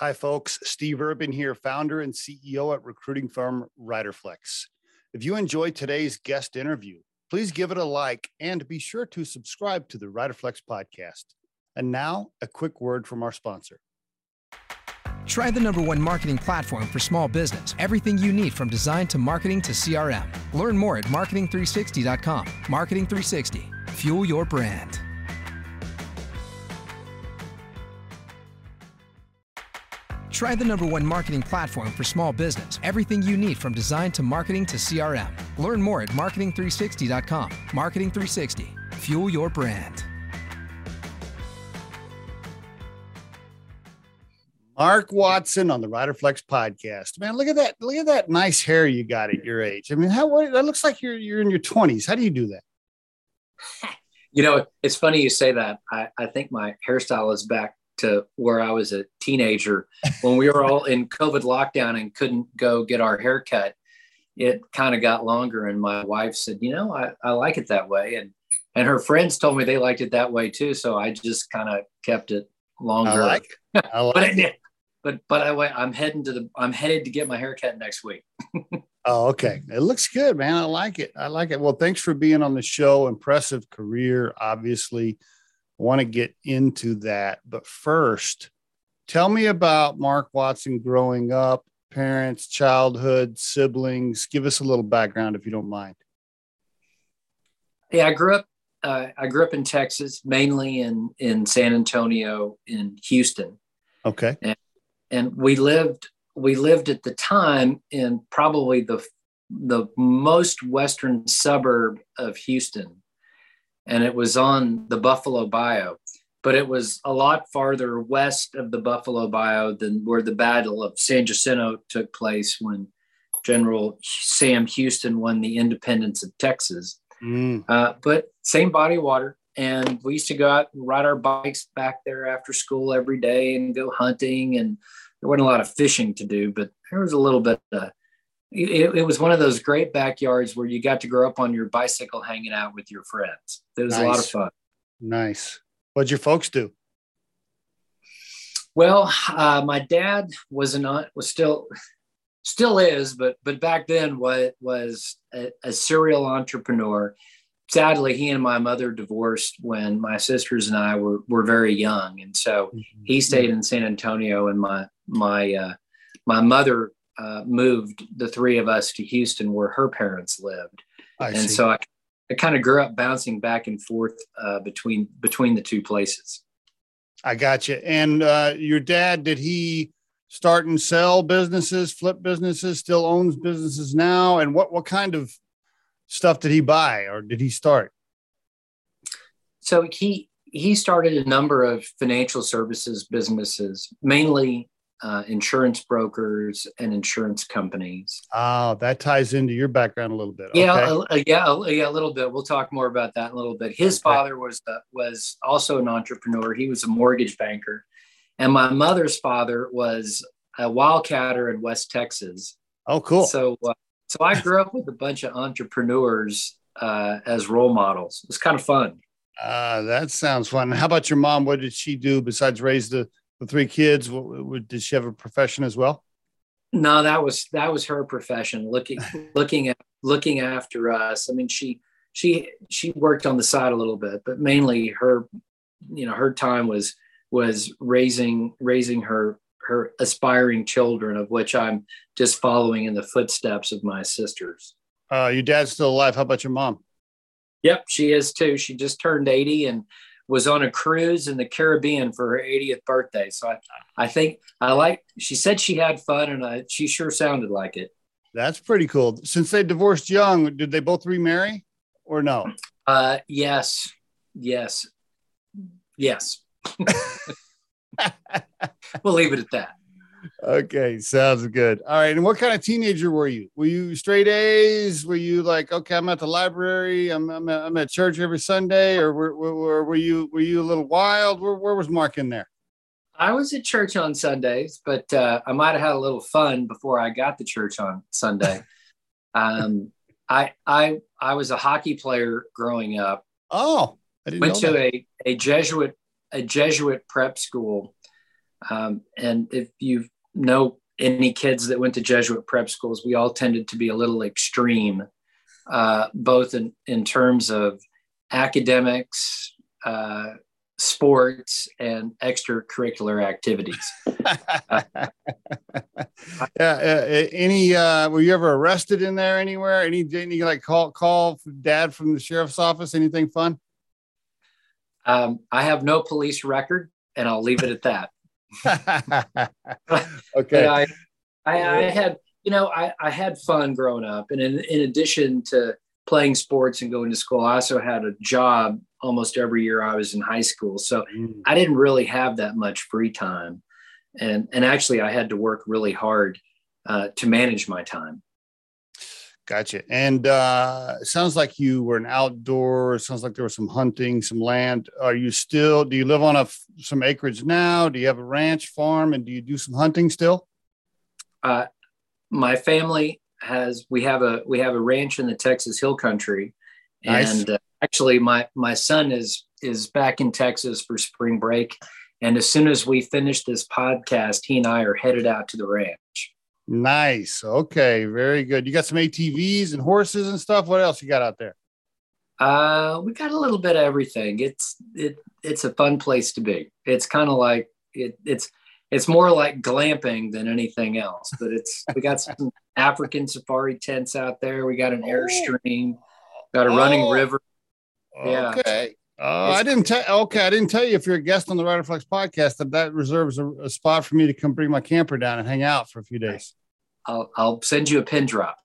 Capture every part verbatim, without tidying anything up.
Hi, folks. Steve Urban here, founder and C E O at recruiting firm Riderflex. If you enjoyed today's guest interview, please give it a like and be sure to subscribe to the Riderflex podcast. And now, a quick word from our sponsor. Try the number one marketing platform for small business. Everything you need from design to marketing to C R M. Learn more at marketing three sixty dot com. Marketing three sixty. Fuel your brand. Try the number one marketing platform for small business. Everything you need from design to marketing to C R M. Learn more at marketing three sixty dot com. Marketing three sixty. Fuel your brand. Mark Watson on the Riderflex podcast. Man, look at that. Look at that nice hair you got at your age. I mean, how what, that looks like you're you're in your twenties. How do you do that? You know, it's funny you say that. I, I think my hairstyle is back to where I was a teenager when we were all in COVID lockdown and couldn't go get our hair cut. It kind of got longer. And my wife said, you know, I, I like it that way. And, and her friends told me they liked it that way too. So I just kind of kept it longer. I like it. I like but, it. but, but I, I'm heading to the, I'm headed to get my hair cut next week. Oh, okay. It looks good, man. I like it. I like it. Well, thanks for being on the show. Impressive career, obviously. Want to get into that, but first, tell me about Mark Watson growing up, parents, childhood, siblings. Give us a little background if you don't mind. Yeah, I grew up. Uh, I grew up in Texas, mainly in in San Antonio, in Houston. Okay, and, and we lived we lived at the time in probably the the most western suburb of Houston. And it was on the Buffalo Bayou, but it was a lot farther west of the Buffalo Bayou than where the Battle of San Jacinto took place when General Sam Houston won the independence of Texas. Mm. Uh, but same body of water. And we used to go out and ride our bikes back there after school every day and go hunting. And there wasn't a lot of fishing to do, but there was a little bit of It, it was one of those great backyards where you got to grow up on your bicycle, hanging out with your friends. It was nice. A lot of fun. Nice. What'd your folks do? Well, uh, my dad was an was still still is, but but back then was was a, a serial entrepreneur. Sadly, he and my mother divorced when my sisters and I were were very young, and so mm-hmm. he stayed in San Antonio, and my my uh, my mother. Uh, moved the three of us to Houston where her parents lived. I and see. so I, I kind of grew up bouncing back and forth uh, between between the two places. I got you. And uh, your dad, did he start and sell businesses, flip businesses, still owns businesses now? And what, what kind of stuff did he buy or did he start? So he, he started a number of financial services businesses, mainly Uh, insurance brokers and insurance companies. Oh, that ties into your background a little bit. Okay. Yeah, uh, yeah, uh, yeah, a little bit. We'll talk more about that in a little bit. His okay. father was uh, was also an entrepreneur. He was a mortgage banker, and my mother's father was a wildcatter in West Texas. Oh, cool. So, uh, so I grew up with a bunch of entrepreneurs uh, as role models. It was kind of fun. Uh, that sounds fun. How about your mom? What did she do besides raise the The three kids? What, what, did she have a profession as well? No, that was that was her profession. Looking, looking at looking after us. I mean, she she she worked on the side a little bit, but mainly her, you know, her time was was raising raising her her aspiring children, of which I'm just following in the footsteps of my sisters. Uh, your dad's still alive. How about your mom? Yep, she is too. She just turned eighty and was on a cruise in the Caribbean for her eightieth birthday. So I, I think I like, she said she had fun and I, she sure sounded like it. That's pretty cool. Since they divorced young, did they both remarry or no? Uh, yes, yes, yes. We'll leave it at that. Okay. Sounds good. All right. And what kind of teenager were you? Were you straight A's? Were you like, okay, I'm at the library. I'm I'm at, I'm at church every Sunday. Or were, were, were you, were you a little wild? Where, where was Mark in there? I was at church on Sundays, but uh, I might've had a little fun before I got to church on Sunday. um, I, I, I was a hockey player growing up. Oh, I didn't Went know to that. a, a Jesuit, a Jesuit prep school. Um, and if you know any kids that went to Jesuit prep schools, we all tended to be a little extreme, uh, both in, in terms of academics, uh, sports, and extracurricular activities. uh, yeah, uh, any uh, were you ever arrested in there anywhere? Any any like call call dad from the sheriff's office? Anything fun? Um, I have no police record, and I'll leave it at that. Okay. I, I, I had, you know, I, I had fun growing up. And in, in addition to playing sports and going to school, I also had a job almost every year I was in high school. So mm. I didn't really have that much free time. And, and actually I had to work really hard uh, to manage my time. Gotcha. And uh, sounds like you were an outdoor, sounds like there was some hunting, some land. Are you still, do you live on a, some acreage now? Do you have a ranch farm, and do you do some hunting still? Uh, my family has, we have a, we have a ranch in the Texas Hill Country. Nice. And uh, actually my, my son is, is back in Texas for spring break. And as soon as we finish this podcast, he and I are headed out to the ranch. Nice. Okay. Very good. You got some A T Vs and horses and stuff. What else you got out there? Uh, we got a little bit of everything. It's, it, it's a fun place to be. It's kind of like it, it's, it's more like glamping than anything else, but it's, we got some African safari tents out there. We got an Airstream, got a running oh. river. Yeah. Okay. Uh, I didn't tell. Okay, I didn't tell you if you're a guest on the Riderflex podcast that that reserves a, a spot for me to come bring my camper down and hang out for a few days. I'll I'll send you a pin drop.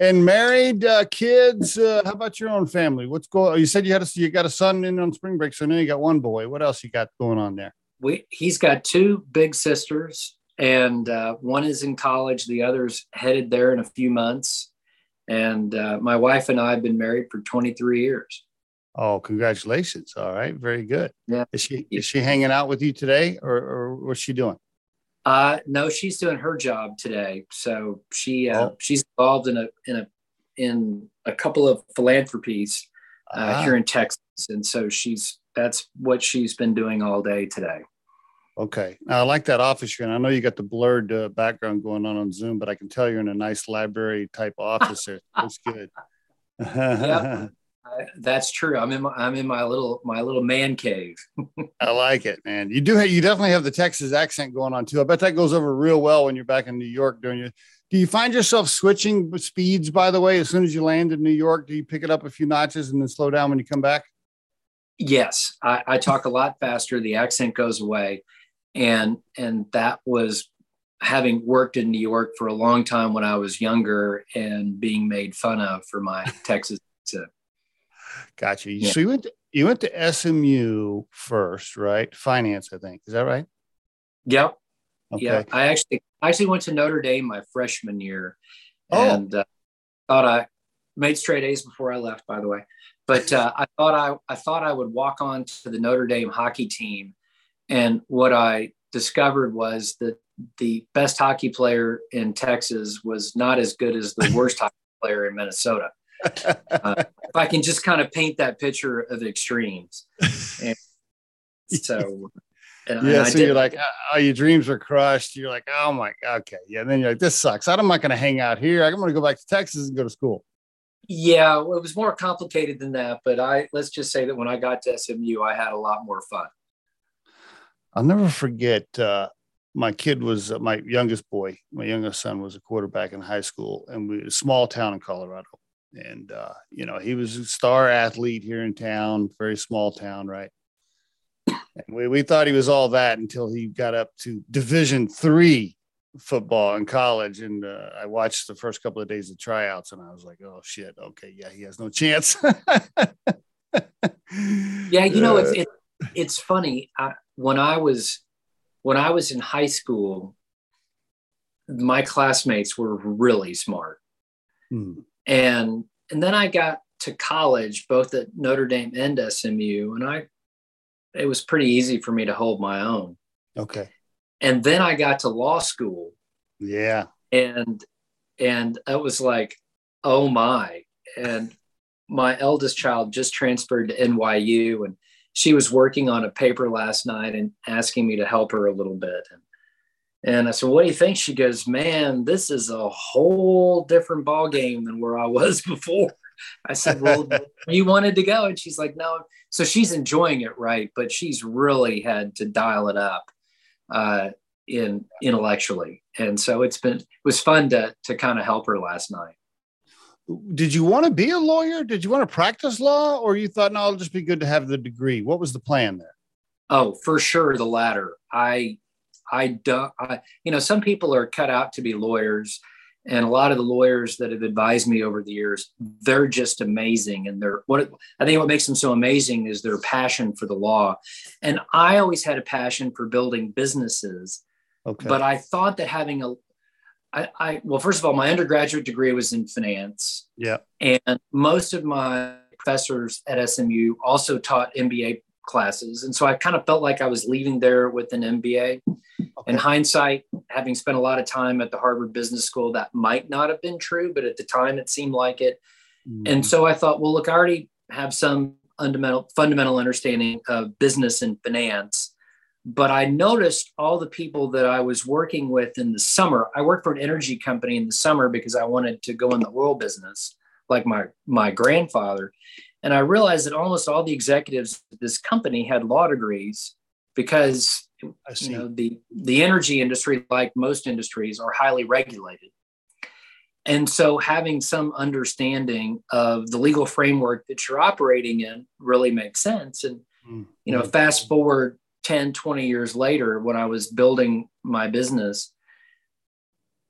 And married, uh, kids. Uh, how about your own family? What's going on? You said you had a, you got a son in on spring break, so now you got one boy. What else you got going on there? We he's got two big sisters, and uh, one is in college. The other's headed there in a few months. And uh, my wife and I have been married for twenty-three years. Oh, congratulations. All right. Very good. Yeah. Is she is she hanging out with you today, or, or what's she doing? Uh, no, she's doing her job today. So she uh, oh. she's involved in a in a in a couple of philanthropies uh, uh-huh. here in Texas. And so she's that's what she's been doing all day today. Okay. Now, I like that office you're in. I know you got the blurred uh, background going on on Zoom, but I can tell you're in a nice library type office there. That's good. Yep. uh, that's true. I'm in my, I'm in my little, my little man cave. I like it, man. You do have, you definitely have the Texas accent going on too. I bet that goes over real well when you're back in New York during your, do you find yourself switching speeds, by the way, as soon as you land in New York? Do you pick it up a few notches and then slow down when you come back? Yes. I, I talk a lot faster. The accent goes away. And and that was having worked in New York for a long time when I was younger and being made fun of for my Texas. accent. Gotcha. Yeah. So you went to, you went to S M U first, right? Finance, I think. Is that right? Yep. Okay. Yeah. I actually I actually went to Notre Dame my freshman year, oh. and uh, thought I made straight A's before I left, by the way. But uh, I thought I I thought I would walk on to the Notre Dame hockey team. And what I discovered was that the best hockey player in Texas was not as good as the worst hockey player in Minnesota. Uh, if I can just kind of paint that picture of extremes. And so, and yeah, I, and so I you're like, oh, your dreams are crushed. You're like, oh my, okay. Yeah. And then you're like, this sucks. I'm not going to hang out here. I'm going to go back to Texas and go to school. Yeah. Well, it was more complicated than that, but I, let's just say that when I got to S M U, I had a lot more fun. I'll never forget, uh, my kid was uh, my youngest boy. My youngest son was a quarterback in high school, and we were a small town in Colorado. And, uh, you know, he was a star athlete here in town, very small town, right? And we, we thought he was all that until he got up to Division three football in college. And uh, I watched the first couple of days of tryouts, and I was like, oh, shit, okay, yeah, he has no chance. Yeah, you know, it's it's, it's funny. I, When I was, when I was in high school, my classmates were really smart, mm. and and then I got to college, both at Notre Dame and S M U, and I, it was pretty easy for me to hold my own. Okay. And then I got to law school. Yeah. And and it was like, oh my! And my eldest child just transferred to N Y U, and she was working on a paper last night and asking me to help her a little bit. And, and I said, what do you think? She goes, man, this is a whole different ball game than where I was before. I said, well, you wanted to go. And she's like, no. So she's enjoying it, right? But she's really had to dial it up uh, in intellectually. And so it's been, it was fun to to kind of help her last night. Did you want to be a lawyer? Did you want to practice law? Or you thought, no, it'll just be good to have the degree. What was the plan there? Oh, for sure. The latter. I, I don't, I, you know, some people are cut out to be lawyers. And a lot of the lawyers that have advised me over the years, they're just amazing. And they're what I think what makes them so amazing is their passion for the law. And I always had a passion for building businesses. Okay. But I thought that having a, I, I well, first of all, my undergraduate degree was in finance. Yeah. And most of my professors at S M U also taught M B A classes. And so I kind of felt like I was leaving there with an M B A. Okay. In hindsight, having spent a lot of time at the Harvard Business School, that might not have been true, but at the time it seemed like it. Mm-hmm. And so I thought, well, look, I already have some fundamental, fundamental understanding of business and finance, but I noticed all the people that I was working with in the summer. I worked for an energy company in the summer because I wanted to go in the oil business like my, my grandfather. And I realized that almost all the executives at this company had law degrees because you know, the, the energy industry, like most industries, are highly regulated. And so having some understanding of the legal framework that you're operating in really makes sense. And, mm-hmm. you know, fast forward ten, twenty years later, when I was building my business,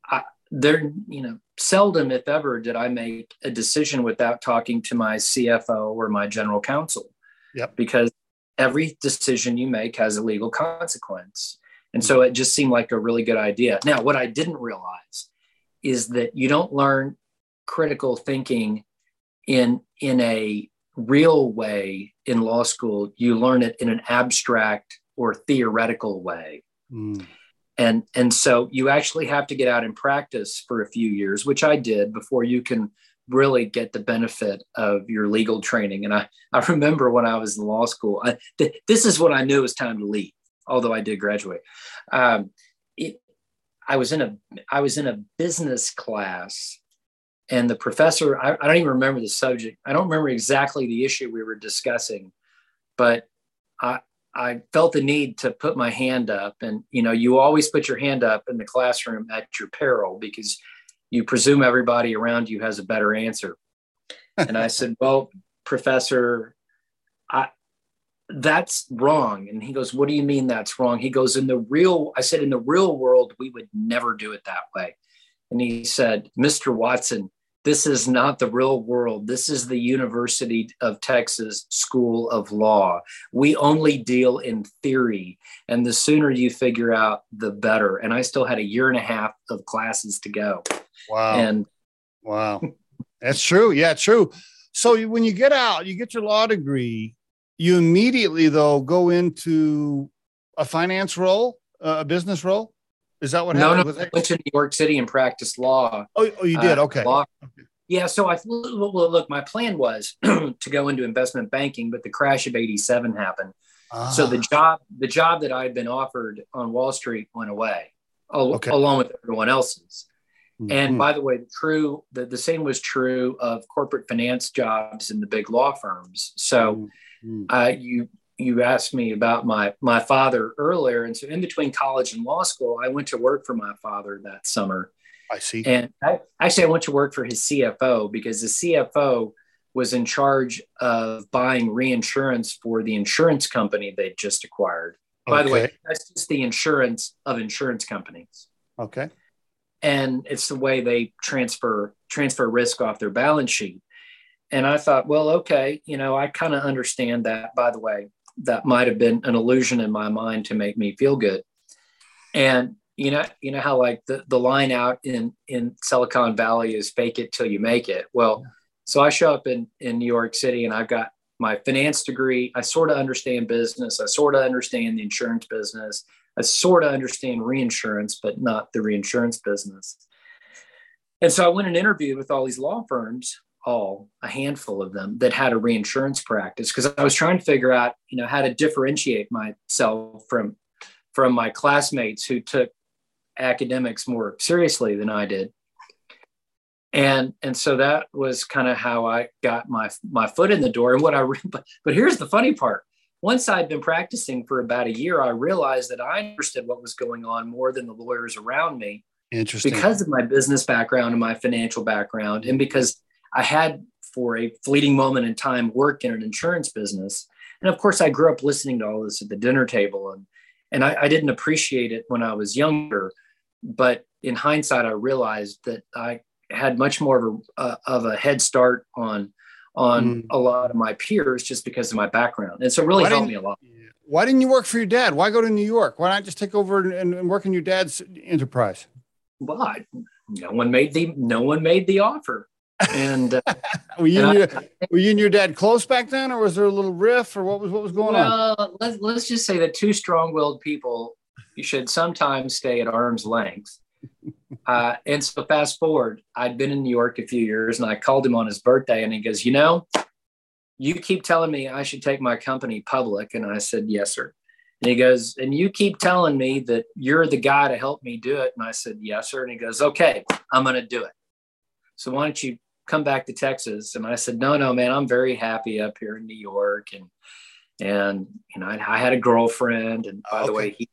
I, there, you know, seldom, if ever, did I make a decision without talking to my C F O or my general counsel. Yep. Because every decision you make has a legal consequence. And so it just seemed like a really good idea. Now, what I didn't realize is that you don't learn critical thinking in, in a real way in law school. You learn it in an abstract or theoretical way. Mm. And, and so you actually have to get out and practice for a few years, which I did, before you can really get the benefit of your legal training. And I, I remember when I was in law school, I, th- this is when I knew it was time to leave, although I did graduate. Um, it, I was in a, I was in a business class, and the professor, I, I don't even remember the subject. I don't remember exactly the issue we were discussing, but I, I felt the need to put my hand up. And, you know, you always put your hand up in the classroom at your peril, because you presume everybody around you has a better answer. And I said, well, professor, I, that's wrong. And he goes, what do you mean that's wrong? He goes, in the real, I said, in the real world, we would never do it that way. And he said, Mister Watson, this is not the real world. This is the University of Texas School of Law. We only deal in theory, and the sooner you figure out, the better. And I still had a year and a half of classes to go. Wow. And wow. That's true. Yeah, true. So when you get out, you get your law degree, you immediately, though, go into a finance role, uh, a business role. Is that what no, happened? No, no. I went to New York City and practiced law. Oh, oh you did? Uh, okay. Law. Yeah. So I well, look, my plan was to go into investment banking, but the crash of eighty-seven happened. Ah. So the job, the job that I had been offered on Wall Street went away, al- okay. along with everyone else's. And by the way, true, the, the same was true of corporate finance jobs in the big law firms. So uh, you you asked me about my, my father earlier. And so in between college and law school, I went to work for my father that summer. I see. And I, actually, I went to work for his C F O, because the C F O was in charge of buying reinsurance for the insurance company they just acquired. By okay. the way, that's just the insurance of insurance companies. Okay. And it's the way they transfer transfer risk off their balance sheet. And I thought, well, okay, you know, I kind of understand that. By the way, that might have been an illusion in my mind to make me feel good. And you know, you know how like the, the line out in, in Silicon Valley is fake it till you make it. Well, yeah. So I show up in, in New York City, and I've got my finance degree. I sort of understand business. I sort of understand the insurance business. I sort of understand reinsurance, but not the reinsurance business. And so I went and interviewed with all these law firms, all, a handful of them that had a reinsurance practice, because I was trying to figure out, you know, how to differentiate myself from from my classmates who took academics more seriously than I did. And and so that was kind of how I got my my foot in the door. And what I re- but, but here's the funny part. Once I'd been practicing for about a year, I realized that I understood what was going on more than the lawyers around me. Interesting. Because of my business background and my financial background, and because I had, for a fleeting moment in time, worked in an insurance business. And of course, I grew up listening to all this at the dinner table, and and I, I didn't appreciate it when I was younger. But in hindsight, I realized that I had much more of a, uh, of a head start on on mm. a lot of my peers just because of my background. And so it really why helped me a lot. Why didn't you work for your dad? Why go to New York? Why not just take over and, and work in your dad's enterprise? Well, I, no one made the no one made the offer. And uh, were, you and your, I, were you and your dad close back then, or was there a little riff, or what was what was going well, on? Well, let's, let's just say that two strong-willed people you should sometimes stay at arm's length. Uh, and so fast forward, I'd been in New York a few years, and I called him on his birthday, and he goes, you know, you keep telling me I should take my company public. And I said, yes, sir. And he goes, and you keep telling me that you're the guy to help me do it. And I said, yes, sir. And he goes, okay, I'm going to do it. So why don't you come back to Texas? And I said, no, no, man, I'm very happy up here in New York. And, and, you know, I, I had a girlfriend, and by okay. the way, he,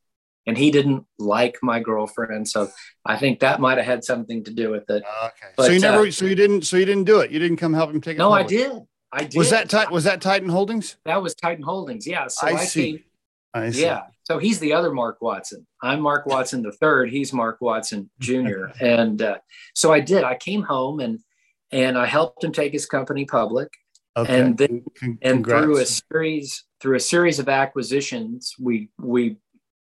And he didn't like my girlfriend, so I think that might have had something to do with it. Okay. But, so you never, uh, so you didn't, so you didn't do it. You didn't come help him take it. No, public. I did. I did. Was that ti- was that Titan Holdings? That was Titan Holdings. Yeah. So I, I see. Came, I see. Yeah. So he's the other Mark Watson. I'm Mark Watson the third. He's Mark Watson Junior And uh, so I did. I came home and and I helped him take his company public. Okay. And then Congrats. and through a series through a series of acquisitions, we we.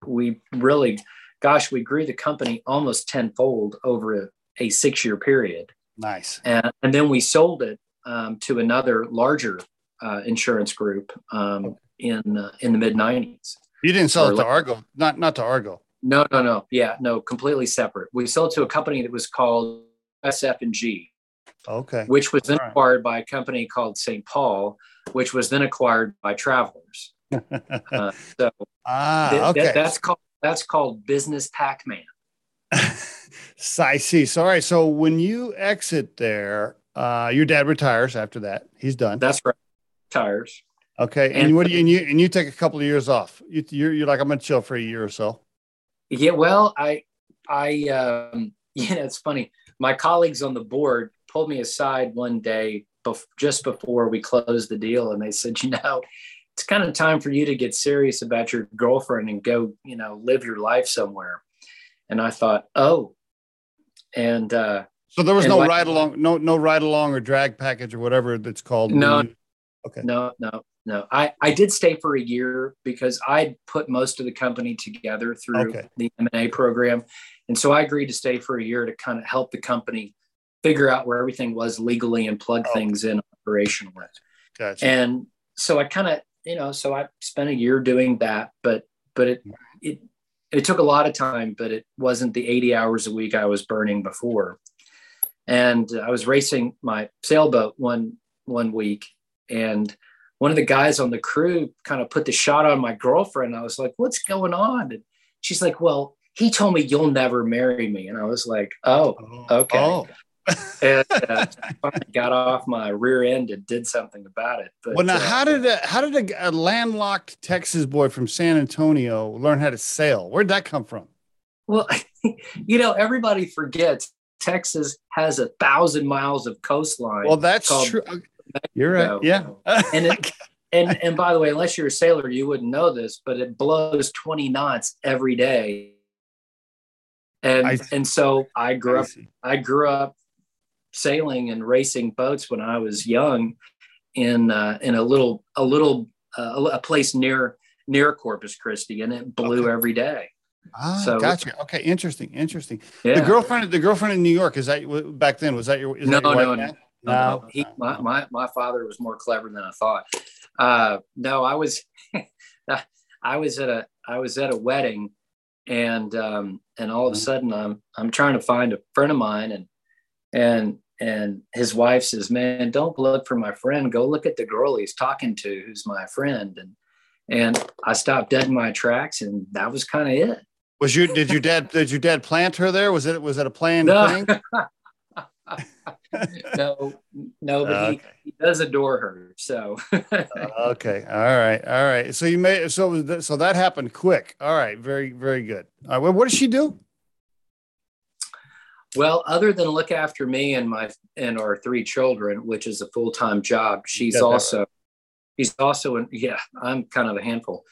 We really, gosh, we grew the company almost tenfold over a, a six-year period. Nice. And, and then we sold it um, to another larger uh, insurance group um, in uh, in the mid nineties. You didn't sell or it to Argo, not not to Argo. No, no, no. Yeah, no, completely separate. We sold to a company that was called S F and G. Okay. Which was then All acquired right. by a company called Saint Paul, which was then acquired by Travelers. uh, so ah, th- okay. th- that's called that's called business Pac-Man. I see. So, all right. So when you exit there, uh, your dad retires after that. He's done. That's right. Retires. Okay. And, and what do you and you and you take a couple of years off? You you're, you're like, I'm gonna chill for a year or so. Yeah. Well, I I um, yeah. It's funny. My colleagues on the board pulled me aside one day bef- just before we closed the deal, and they said, you know, it's kind of time for you to get serious about your girlfriend and go, you know, live your life somewhere. And I thought, oh, and uh, so there was no like, ride along, no, no ride along or drag package or whatever that's called. No, okay, no, no, no. I, I did stay for a year because I put most of the company together through okay. the M and A program, and so I agreed to stay for a year to kind of help the company figure out where everything was legally and plug oh. things in operationally. Gotcha. And so I kind of. You know, so I spent a year doing that, but but it it it took a lot of time, but it wasn't the eighty hours a week I was burning before. And I was racing my sailboat one one week, and one of the guys on the crew kind of put the shot on my girlfriend. I was like, "What's going on?" And she's like, "Well, he told me you'll never marry me," and I was like, "Oh, okay." Oh. and uh, I got off my rear end and did something about it. But, well, now uh, how did a, how did a, a landlocked Texas boy from San Antonio learn how to sail? Where'd that come from? Well, you know, everybody forgets Texas has a thousand miles of coastline. Well, that's true. Mexico. You're right. Yeah. and it, and and by the way, unless you're a sailor, you wouldn't know this, but it blows twenty knots every day. And I, and so I grew I up. I grew up. sailing and racing boats when I was young in uh, in a little a little uh, a place near near Corpus Christi, and it blew okay. every day. Ah, so, gotcha. Okay, interesting, interesting. Yeah. The girlfriend, the girlfriend in New York, is that back then? Was that your? Is no, that your no, no, no, no. He, my, my my father was more clever than I thought. Uh, no, I was I was at a I was at a wedding, and um, and all of a sudden I'm I'm trying to find a friend of mine, and. And And his wife says, man, don't look for my friend. Go look at the girl he's talking to, who's my friend. And and I stopped dead in my tracks, and that was kind of it. Was you, did your dad, did your dad plant her there? Was it, was it a planned no. thing? no, no, but okay. he, he does adore her. So. okay. All right. All right. So you made, so, so that happened quick. All right. Very, very good. All right. What does she do? Well, other than look after me and my, and our three children, which is a full-time job, she's also, right. she's also, in, yeah, I'm kind of a handful.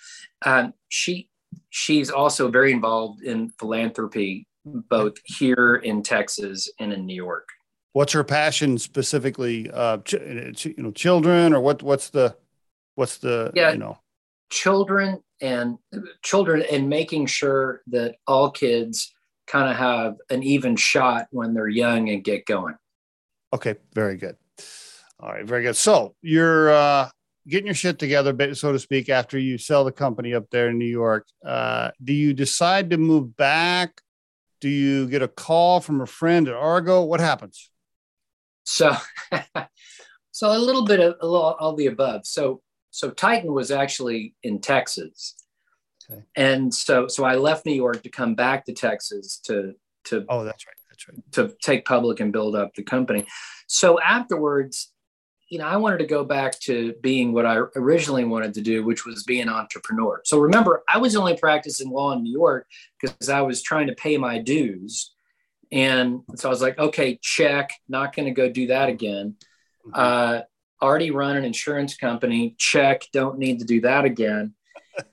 Um, she, she's also very involved in philanthropy, both here in Texas and in New York. What's her passion specifically? Uh, ch- you know, children, or what? What's the, what's the, yeah, you know, children and children, and making sure that all kids kind of have an even shot when they're young and get going. Okay, very good. All right, very good. So you're uh, getting your shit together, so to speak, after you sell the company up there in New York. Uh, do you decide to move back? Do you get a call from a friend at Argo? What happens? So, so a little bit of a little, all the above. So, so Titan was actually in Texas. Okay. And so, so I left New York to come back to Texas to, to, oh, that's right. That's right. To take public and build up the company. So afterwards, you know, I wanted to go back to being what I originally wanted to do, which was be an entrepreneur. So remember, I was only practicing law in New York because I was trying to pay my dues. And so I was like, okay, check, not going to go do that again. Mm-hmm. Uh, already run an insurance company, check, don't need to do that again.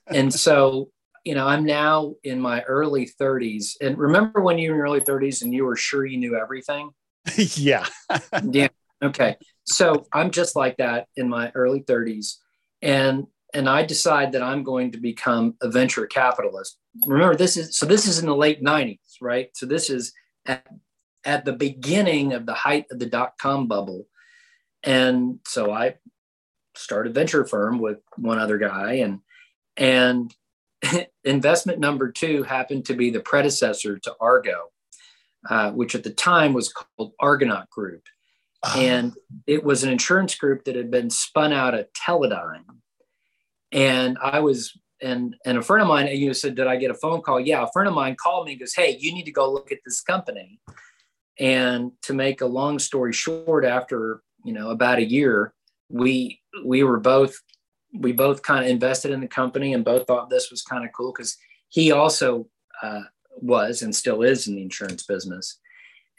And so, you know, I'm now in my early thirties. And remember when you were in your early thirties and you were sure you knew everything? yeah. yeah. Okay. So I'm just like that in my early thirties. And, and I decide that I'm going to become a venture capitalist. Remember, this is, so this is in the late nineties, right? So this is at, at the beginning of the height of the dot-com bubble. And so I started a venture firm with one other guy, and, and investment number two happened to be the predecessor to Argo, uh, which at the time was called Argonaut Group. And it was an insurance group that had been spun out of Teledyne. And I was, and, and a friend of mine, you know, said, did I get a phone call? Yeah. A friend of mine called me and goes, hey, you need to go look at this company. And to make a long story short, after, you know, about a year, we, we were both, we both kind of invested in the company and both thought this was kind of cool. Cause he also uh, was, and still is, in the insurance business.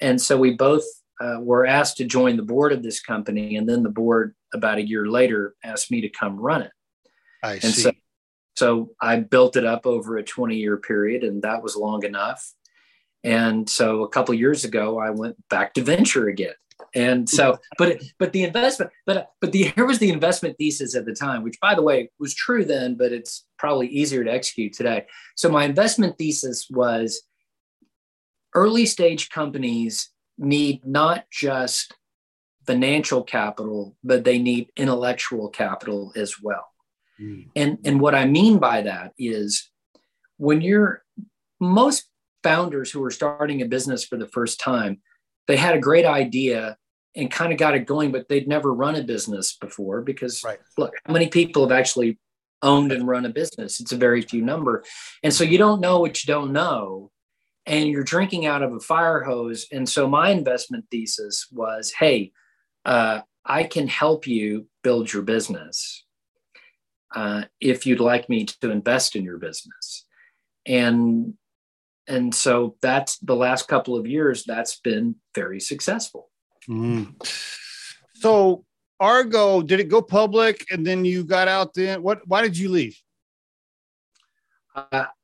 And so we both, Uh, were asked to join the board of this company. And then the board, about a year later, asked me to come run it. I and see. So, so I built it up over a twenty-year period, and that was long enough. And so a couple of years ago, I went back to venture again. And so, but but the investment, but but the here was the investment thesis at the time, which, by the way, was true then, but it's probably easier to execute today. So my investment thesis was early stage companies need not just financial capital, but they need intellectual capital as well. Mm. And, and what I mean by that is, when you're, most founders who are starting a business for the first time, they had a great idea and kind of got it going, but they'd never run a business before, because right. look, how many people have actually owned and run a business? It's a very few number. And so you don't know what you don't know. And you're drinking out of a fire hose. And so my investment thesis was, hey, uh, I can help you build your business uh, if you'd like me to invest in your business. And, and so that's the last couple of years, that's been very successful. Mm-hmm. So Argo, did it go public? And then you got out then? What, why did you leave? Uh,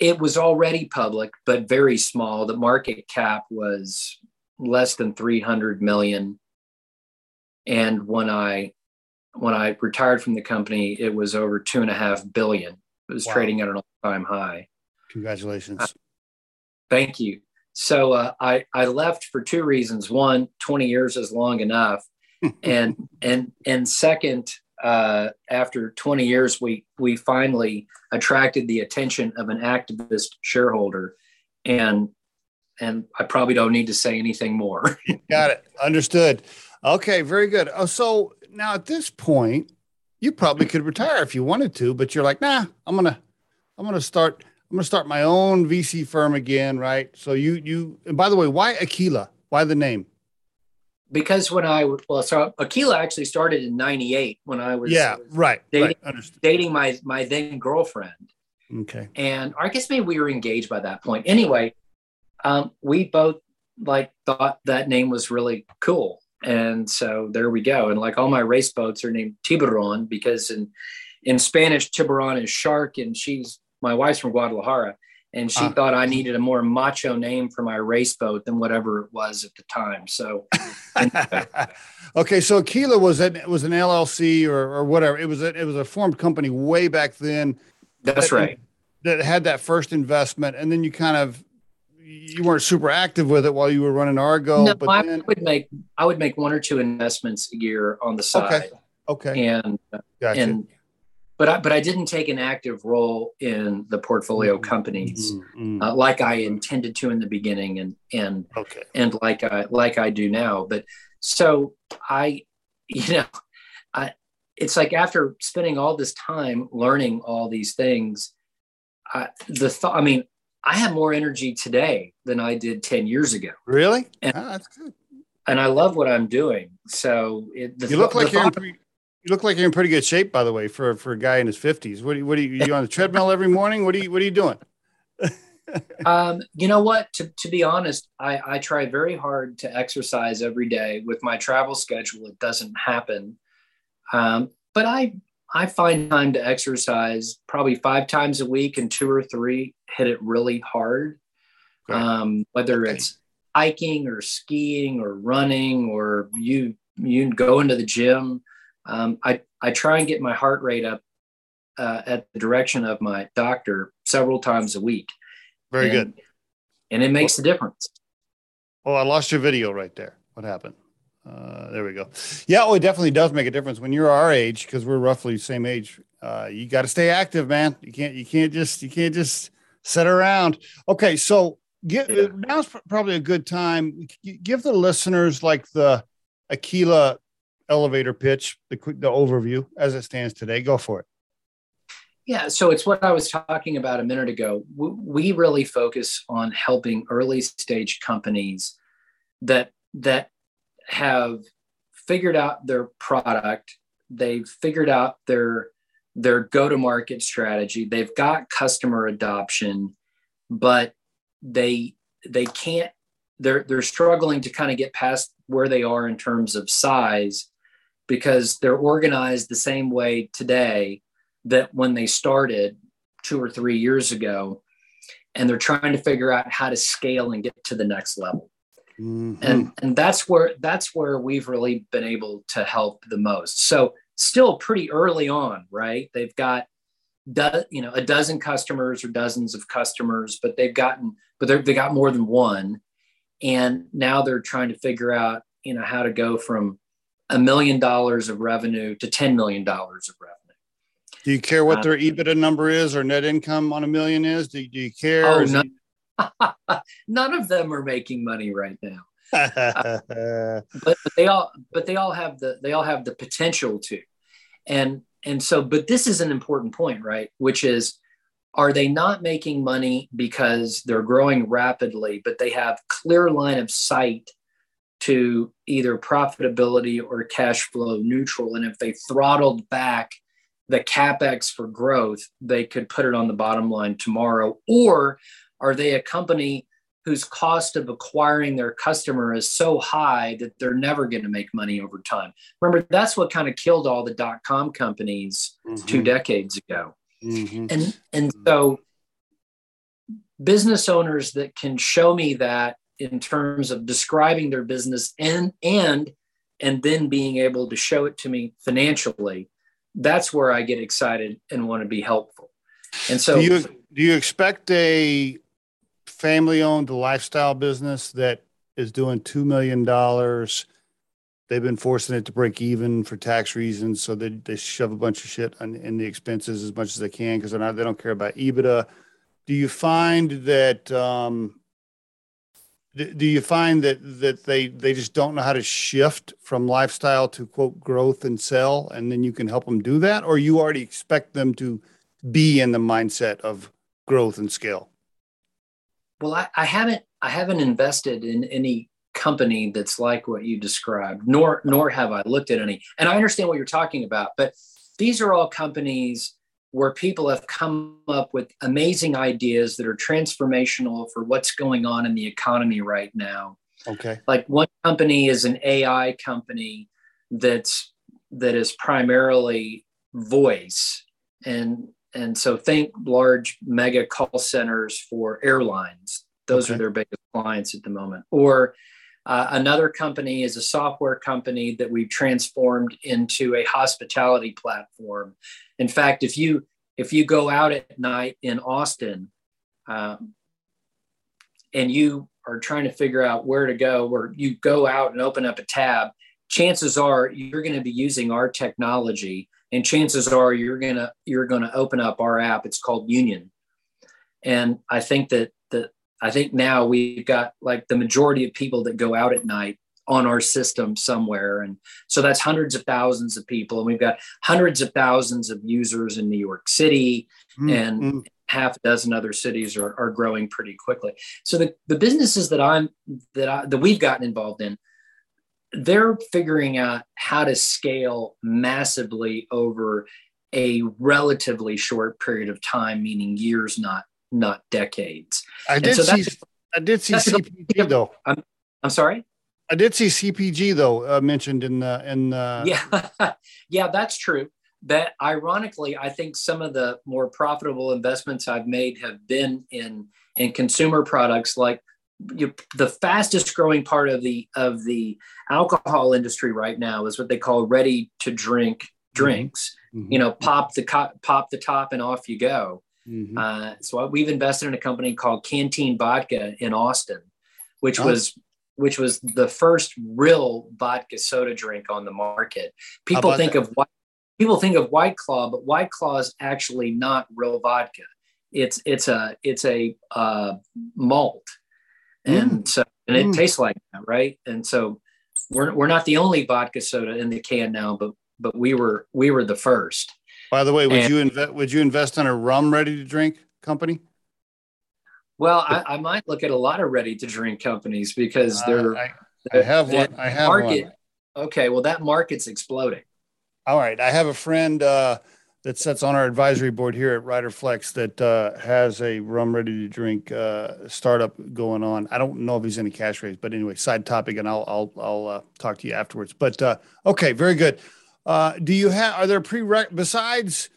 It was already public, but very small. The market cap was less than three hundred million. And when I when I retired from the company, it was over two and a half billion. It was wow. trading at an all-time high. Congratulations. Uh, thank you. So uh, I I left for two reasons. One, twenty years is long enough, and and and second. Uh, after twenty years, we we finally attracted the attention of an activist shareholder, and and I probably don't need to say anything more. Got it. Understood. Okay, very good. Oh, so now at this point, you probably could retire if you wanted to, but you're like, nah, I'm gonna, I'm gonna start, I'm gonna start my own V C firm again, right? So you, you, and by the way, why Aquila? Why the name? Because when I well, so Aquila actually started in ninety-eight when I was yeah, right, dating, right. dating my my then girlfriend. Okay, and I guess maybe we were engaged by that point. Anyway, um, we both like thought that name was really cool, and so there we go. And like all my race boats are named Tiburon because in in Spanish Tiburon is shark, and she's my wife's from Guadalajara, and she uh. thought I needed a more macho name for my race boat than whatever it was at the time. So, anyway. Okay, so Aquila was an was an L L C or or whatever. It was a, it was a formed company way back then. That's that, right. That had that first investment, and then you kind of you weren't super active with it while you were running Argo. No, but I then... would make I would make one or two investments a year on the side. Okay. Okay. And gotcha. and but I but I didn't take an active role in the portfolio mm-hmm. companies mm-hmm. Uh, like I intended to in the beginning, and and okay. and like I like I do now. But so I, you know, I. It's like after spending all this time learning all these things, I, the thought, I mean, I have more energy today than I did ten years ago. Really? And, ah, that's good. And I love what I'm doing. So it, the you look th- like the you're thought- in pretty, you look like you're in pretty good shape, by the way, for, for a guy in his fifties. What do you, what do you, are you on the treadmill every morning? What do you, what are you doing? um, you know what, to, to be honest, I, I try very hard to exercise every day. With my travel schedule, it doesn't happen. Um, but I, I find time to exercise probably five times a week, and two or three hit it really hard. Okay. Um, whether okay. it's hiking or skiing or running, or you, you go into the gym. Um, I, I try and get my heart rate up, uh, at the direction of my doctor several times a week. Very and, good. And it makes well, a difference. Oh, I lost your video right there. What happened? Uh, there we go. Yeah, well, it definitely does make a difference when you're our age, because we're roughly the same age. Uh, you got to stay active, man. You can't, you can't just, you can't just sit around. Okay, so get, yeah. now's probably a good time. Give the listeners like the Aquila elevator pitch, the quick, the overview as it stands today. Go for it. Yeah, so it's what I was talking about a minute ago. We really focus on helping early stage companies that that. have figured out their product, they've figured out their their go-to-market strategy, they've got customer adoption, but they they can't, they're they're struggling to kind of get past where they are in terms of size, because they're organized the same way today that when they started two or three years ago, and they're trying to figure out how to scale and get to the next level. Mm-hmm. And and that's where that's where we've really been able to help the most. So still pretty early on, right? They've got do, you know a dozen customers or dozens of customers, but they've gotten but they they got more than one, and now they're trying to figure out you know how to go from a million dollars of revenue to ten million dollars of revenue. Do you care what their um, EBITDA number is or net income on a million is? Do do you care? Oh, no. None of them are making money right now, uh, but, but they all, but they all have the, they all have the potential to, and, and so, but this is an important point, right? Which is, are they not making money because they're growing rapidly, but they have clear line of sight to either profitability or cash flow neutral? And if they throttled back the CapEx for growth, they could put it on the bottom line tomorrow. Or are they a company whose cost of acquiring their customer is so high that they're never going to make money over time? Remember, that's what kind of killed all the dot-com companies mm-hmm. two decades ago. Mm-hmm. And, and so business owners that can show me that in terms of describing their business and, and, and then being able to show it to me financially, that's where I get excited and want to be helpful. And so... Do you, do you expect a... family-owned lifestyle business that is doing two million dollars. They've been forcing it to break even for tax reasons, so they, they shove a bunch of shit on, in the expenses as much as they can because they're not they don't care about EBITDA. Do you find that um, Do you find that that they they just don't know how to shift from lifestyle to, quote, growth and sell, and then you can help them do that? Or you already expect them to be in the mindset of growth and scale? Well, I, I haven't I haven't invested in any company that's like what you described, nor nor have I looked at any. And I understand what you're talking about, but these are all companies where people have come up with amazing ideas that are transformational for what's going on in the economy right now. Okay. Like one company is an A I company that's, that is primarily voice. And, and so think large mega call centers for airlines. Those okay. are their biggest clients at the moment. Or uh, another company is a software company that we've transformed into a hospitality platform. In fact, if you if you go out at night in Austin um, and you are trying to figure out where to go, or you go out and open up a tab, chances are you're going to be using our technology, and chances are you're going to you're going to open up our app. It's called Union, and I think that the I think now we've got like the majority of people that go out at night on our system somewhere. And so that's hundreds of thousands of people. And we've got hundreds of thousands of users in New York City, mm-hmm. and half a dozen other cities are, are growing pretty quickly. So the, the businesses that I'm, that I, that we've gotten involved in, they're figuring out how to scale massively over a relatively short period of time, meaning years, not, not decades. I did so see, I did see C P G though. I'm, I'm sorry. I did see C P G though uh, mentioned in the in the. Yeah, yeah, that's true. That ironically, I think some of the more profitable investments I've made have been in in consumer products. Like you, the fastest growing part of the of the alcohol industry right now is what they call ready to drink drinks. Mm-hmm. You know, pop the co- pop the top and off you go. Mm-hmm. Uh, so we've invested in a company called Canteen Vodka in Austin, which oh. was. which was the first real vodka soda drink on the market. People think that? of White, people think of White Claw, but White Claw is actually not real vodka. It's it's a it's a uh, malt, and mm. so and it mm. tastes like that, right? And so we're we're not the only vodka soda in the can now, but but we were we were the first. By the way, would and, you invest? Would you invest in a rum ready to drink company? Well, I, I might look at a lot of ready-to-drink companies because they're. Uh, I, I have one. I have market, one. Okay, well, that market's exploding. All right, I have a friend uh, that sits on our advisory board here at Riderflex that uh, has a rum ready-to-drink uh, startup going on. I don't know if he's in a cash raise, but anyway, side topic, and I'll I'll I'll uh, talk to you afterwards. But uh, okay, very good. Uh, do you have? Are there prereq besides?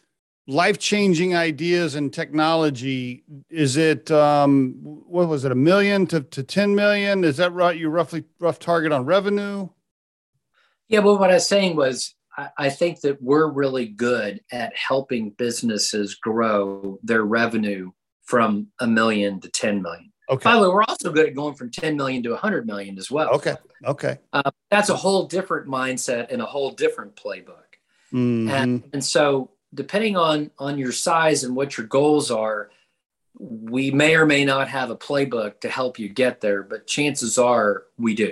Life-changing ideas and technology? Is it, um, what was it, a million to, to ten million? Is that right? Your roughly rough target on revenue? Yeah, well, what I was saying was, I, I think that we're really good at helping businesses grow their revenue from a million to ten million. Okay. By the way, we're also good at going from ten million to one hundred million as well. Okay, okay. Uh, that's a whole different mindset and a whole different playbook. Mm-hmm. And, and so, depending on, on your size and what your goals are, we may or may not have a playbook to help you get there, but chances are we do.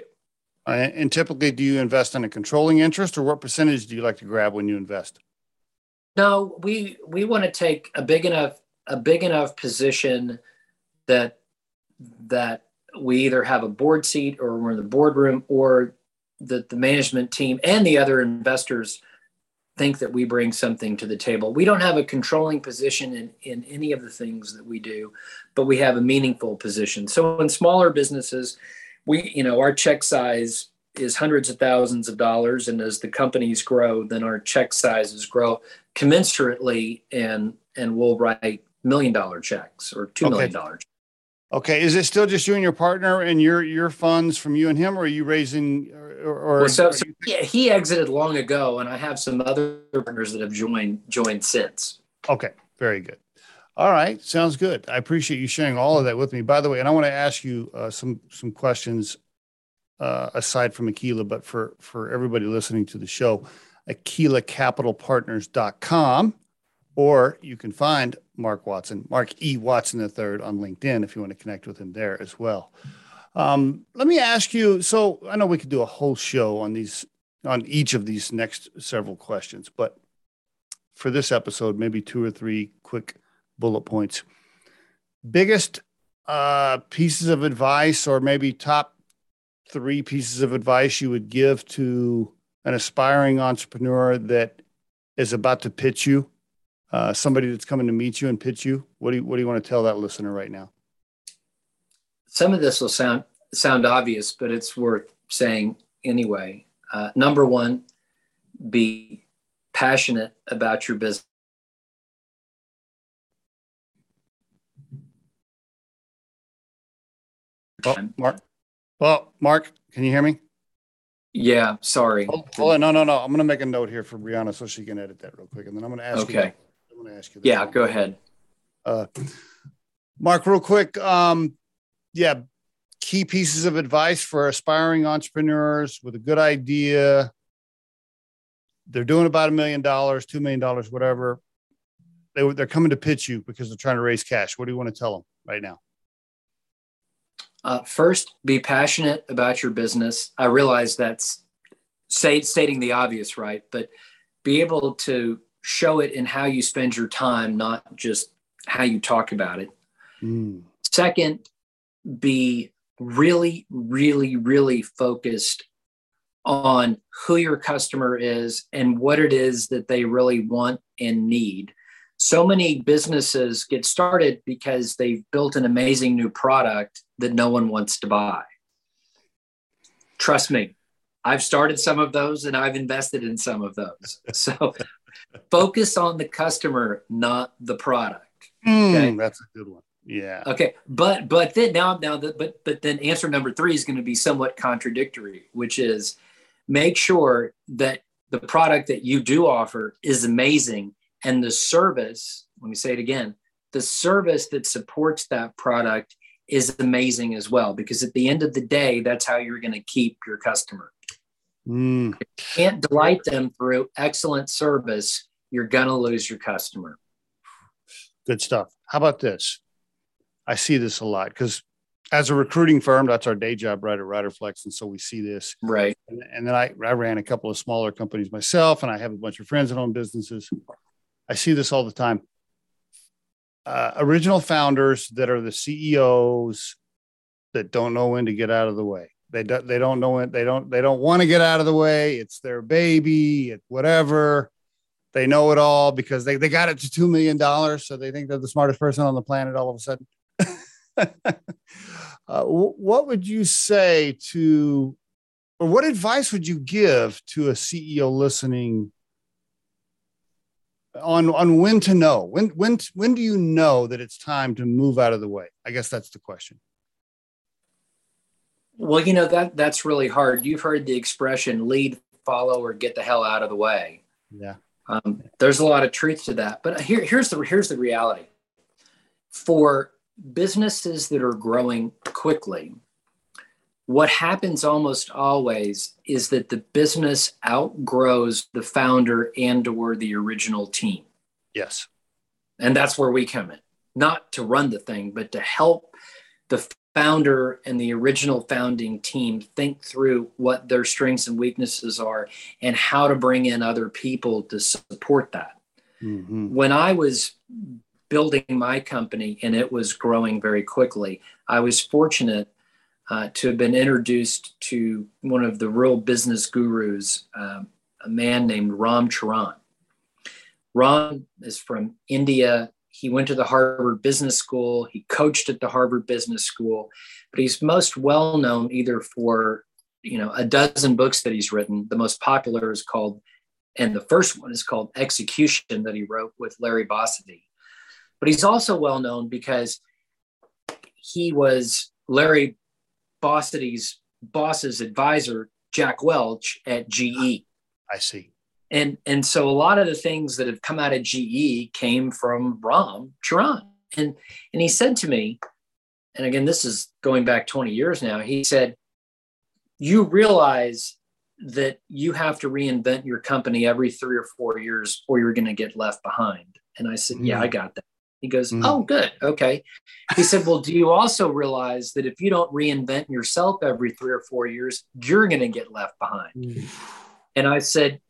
Uh, and typically, do you invest in a controlling interest, or what percentage do you like to grab when you invest? No, we we want to take a big enough a big enough position that that we either have a board seat, or we're in the boardroom, or that the management team and the other investors think that we bring something to the table. We don't have a controlling position in, in any of the things that we do, but we have a meaningful position. So in smaller businesses, we, you know, our check size is hundreds of thousands of dollars. And as the companies grow, then our check sizes grow commensurately, and, and we'll write million dollar checks or two okay. million dollar checks. Okay. Is it still just you and your partner and your, your funds from you and him, or are you raising or, or so, so he, he exited long ago, and I have some other partners that have joined, joined since. Okay. Very good. All right. Sounds good. I appreciate you sharing all of that with me, by the way. And I want to ask you uh, some, some questions uh, aside from Aquila, but for, for everybody listening to the show, aquila capital partners dot com. Or you can find Mark Watson, Mark E. Watson the third on LinkedIn if you want to connect with him there as well. Um, let me ask you, so I know we could do a whole show on these, on each of these next several questions, but for this episode, maybe two or three quick bullet points. Biggest uh, pieces of advice, or maybe top three pieces of advice you would give to an aspiring entrepreneur that is about to pitch you, uh, somebody that's coming to meet you and pitch you. What do you, what do you want to tell that listener right now? Some of this will sound sound obvious, but it's worth saying anyway. Uh, number one, be passionate about your business. Oh, Mark. Well, Mark, can you hear me? Yeah, sorry. Oh, oh, no, no, no. I'm going to make a note here for Brianna so she can edit that real quick, and then I'm going to ask. Okay. You, I'm going to ask you. That. Yeah, go ahead. Uh, Mark, real quick. Um, yeah, key pieces of advice for aspiring entrepreneurs with a good idea. They're doing about a million dollars, two million dollars, whatever. They they're coming to pitch you because they're trying to raise cash. What do you want to tell them right now? Uh, first, be passionate about your business. I realize that's say, stating the obvious, right? But be able to show it in how you spend your time, not just how you talk about it. Mm. Second, be really, really, really focused on who your customer is and what it is that they really want and need. So many businesses get started because they've built an amazing new product that no one wants to buy. Trust me, I've started some of those and I've invested in some of those. So focus on the customer, not the product. Okay? Mm, that's a good one. Yeah. Okay. But, but then now, now the, but, but then answer number three is going to be somewhat contradictory, which is make sure that the product that you do offer is amazing. And the service, let me say it again, the service that supports that product is amazing as well, because at the end of the day, that's how you're going to keep your customer. Mm. If you can't delight them through excellent service, you're going to lose your customer. Good stuff. How about this? I see this a lot because as a recruiting firm, that's our day job, right, at Riderflex. And so we see this. Right. And, and then I, I ran a couple of smaller companies myself, and I have a bunch of friends that own businesses. I see this all the time. Uh, original founders that are the C E Os that don't know when to get out of the way. They don't, they don't know when, they don't, they don't want to get out of the way. It's their baby, it's whatever. They know it all because they, they got it to two million dollars. So they think they're the smartest person on the planet all of a sudden. uh, w- what would you say to, or what advice would you give to a C E O listening on on when to know, when, when, when do you know that it's time to move out of the way? I guess that's the question. Well, you know, that that's really hard. You've heard the expression lead, follow, or get the hell out of the way. Yeah. Um, there's a lot of truth to that, but here, here's the, here's the reality. For businesses that are growing quickly, what happens almost always is that the business outgrows the founder and or the original team. Yes. And that's where we come in, not to run the thing, but to help the founder and the original founding team think through what their strengths and weaknesses are and how to bring in other people to support that. Mm-hmm. When I was building my company and it was growing very quickly, I was fortunate Uh, to have been introduced to one of the real business gurus, um, a man named Ram Charan. Ram is from India. He went to the Harvard Business School. He coached at the Harvard Business School, but he's most well known either for, you know, a dozen books that he's written. The most popular is called, and the first one is called Execution, that he wrote with Larry Bossidy. But he's also well known because he was Larry Bossidy's boss's advisor, Jack Welch, at G E. I see. And and so a lot of the things that have come out of G E came from Ram Charan. And, and he said to me, and again, this is going back twenty years now, he said, you realize that you have to reinvent your company every three or four years or you're going to get left behind. And I said, mm. yeah, I got that. He goes, mm. oh, good. Okay. He said, well, do you also realize that if you don't reinvent yourself every three or four years, you're going to get left behind? Mm. And I said,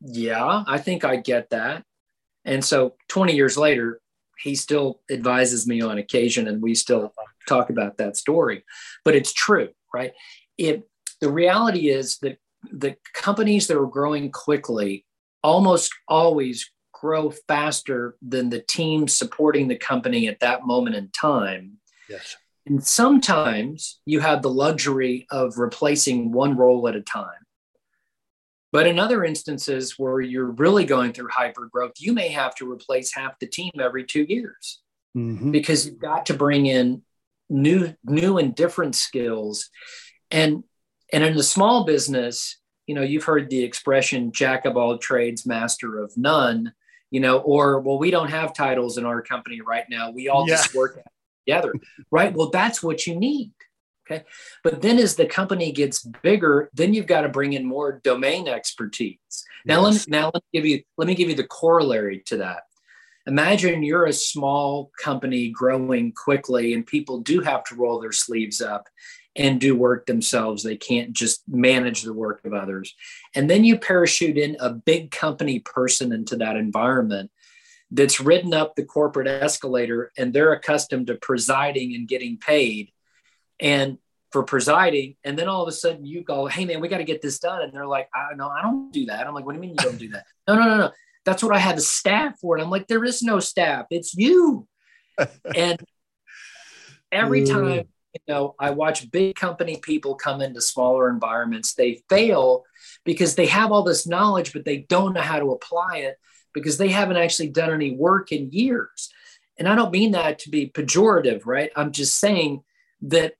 yeah, I think I get that. And so twenty years later, he still advises me on occasion, and we still talk about that story. But it's true, right? It, the reality is that the companies that are growing quickly almost always grow faster than the team supporting the company at that moment in time. Yes. And sometimes you have the luxury of replacing one role at a time. But in other instances where you're really going through hypergrowth, you may have to replace half the team every two years mm-hmm. because you've got to bring in new, new and different skills. And, and in the small business, you know, you've heard the expression jack of all trades, master of none, you know, or, well, we don't have titles in our company right now. We all yeah. just work together, right? Well, that's what you need. Okay. But then as the company gets bigger, then you've got to bring in more domain expertise. Now, yes. let me, now let me give you, let me give you the corollary to that. Imagine you're a small company growing quickly, and people do have to roll their sleeves up and do work themselves. They can't just manage the work of others. And then you parachute in a big company person into that environment that's ridden up the corporate escalator, and they're accustomed to presiding and getting paid. And for presiding, and then all of a sudden you go, hey man, we got to get this done. And they're like, I no, I don't do that. I'm like, what do you mean you don't do that? No, no, no, no. That's what I have a staff for. And I'm like, there is no staff. It's you. And every time, you know, I watch big company people come into smaller environments, they fail because they have all this knowledge, but they don't know how to apply it because they haven't actually done any work in years. And I don't mean that to be pejorative, right? I'm just saying that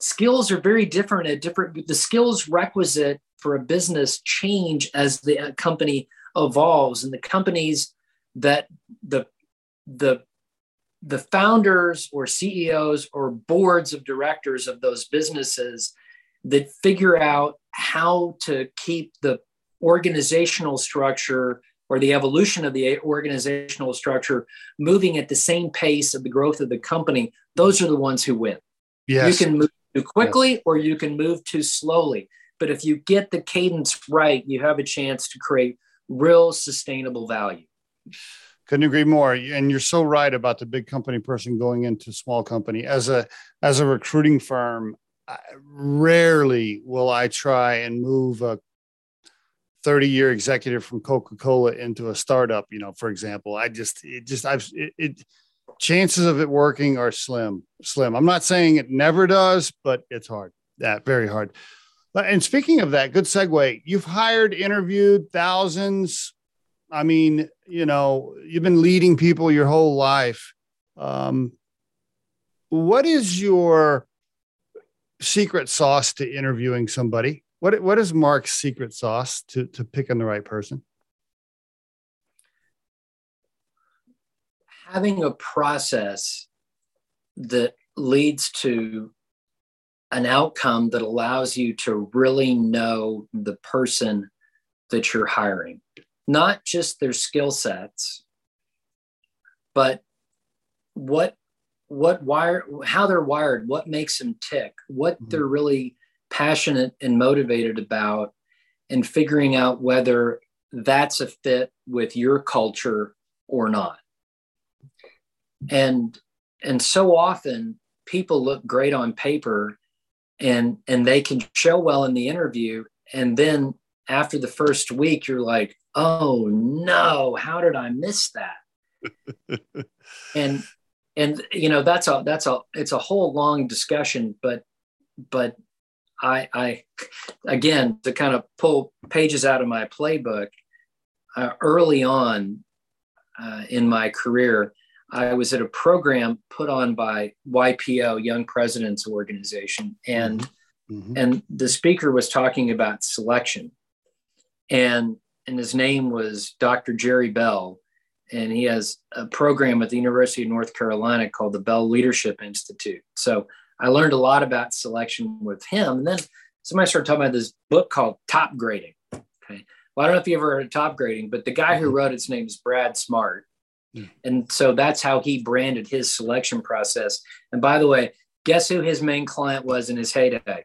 skills are very different at different, the skills requisite for a business change as the company evolves, and the companies that the, the, the founders or C E Os or boards of directors of those businesses that figure out how to keep the organizational structure or the evolution of the organizational structure moving at the same pace of the growth of the company, those are the ones who win. Yes. You can move too quickly, yes, or you can move too slowly. But if you get the cadence right, you have a chance to create real sustainable value. Couldn't agree more. And you're so right about the big company person going into small company. As a as a recruiting firm, I, rarely will I try and move a thirty-year executive from Coca-Cola into a startup, you know, for example. I just, it just, I've, it, it chances of it working are slim, slim. I'm not saying it never does, but it's hard. Yeah, very hard. And speaking of that, good segue. You've hired, interviewed thousands. I mean, you know, you've been leading people your whole life. Um, what is your secret sauce to interviewing somebody? What What is Mark's secret sauce to, to picking the right person? Having a process that leads to an outcome that allows you to really know the person that you're hiring, not just their skill sets, but what, what wire, how they're wired, what makes them tick, what mm-hmm. they're really passionate and motivated about, and figuring out whether that's a fit with your culture or not. And, and so often people look great on paper, and, and they can show well in the interview. And then after the first week, you're like, oh no, how did I miss that? and, and, you know, that's a, that's a, it's a whole long discussion, but, but I, I, again, to kind of pull pages out of my playbook, uh, early on uh, in my career, I was at a program put on by Y P O, Young Presidents Organization, and mm-hmm. and the speaker was talking about selection, and and his name was Doctor Jerry Bell, and he has a program at the University of North Carolina called the Bell Leadership Institute. So I learned a lot about selection with him, and then somebody started talking about this book called Top Grading. Okay, well I don't know if you ever heard of Top Grading, but the guy who wrote it, his name is Brad Smart. Yeah. And so that's how he branded his selection process. And by the way, guess who his main client was in his heyday?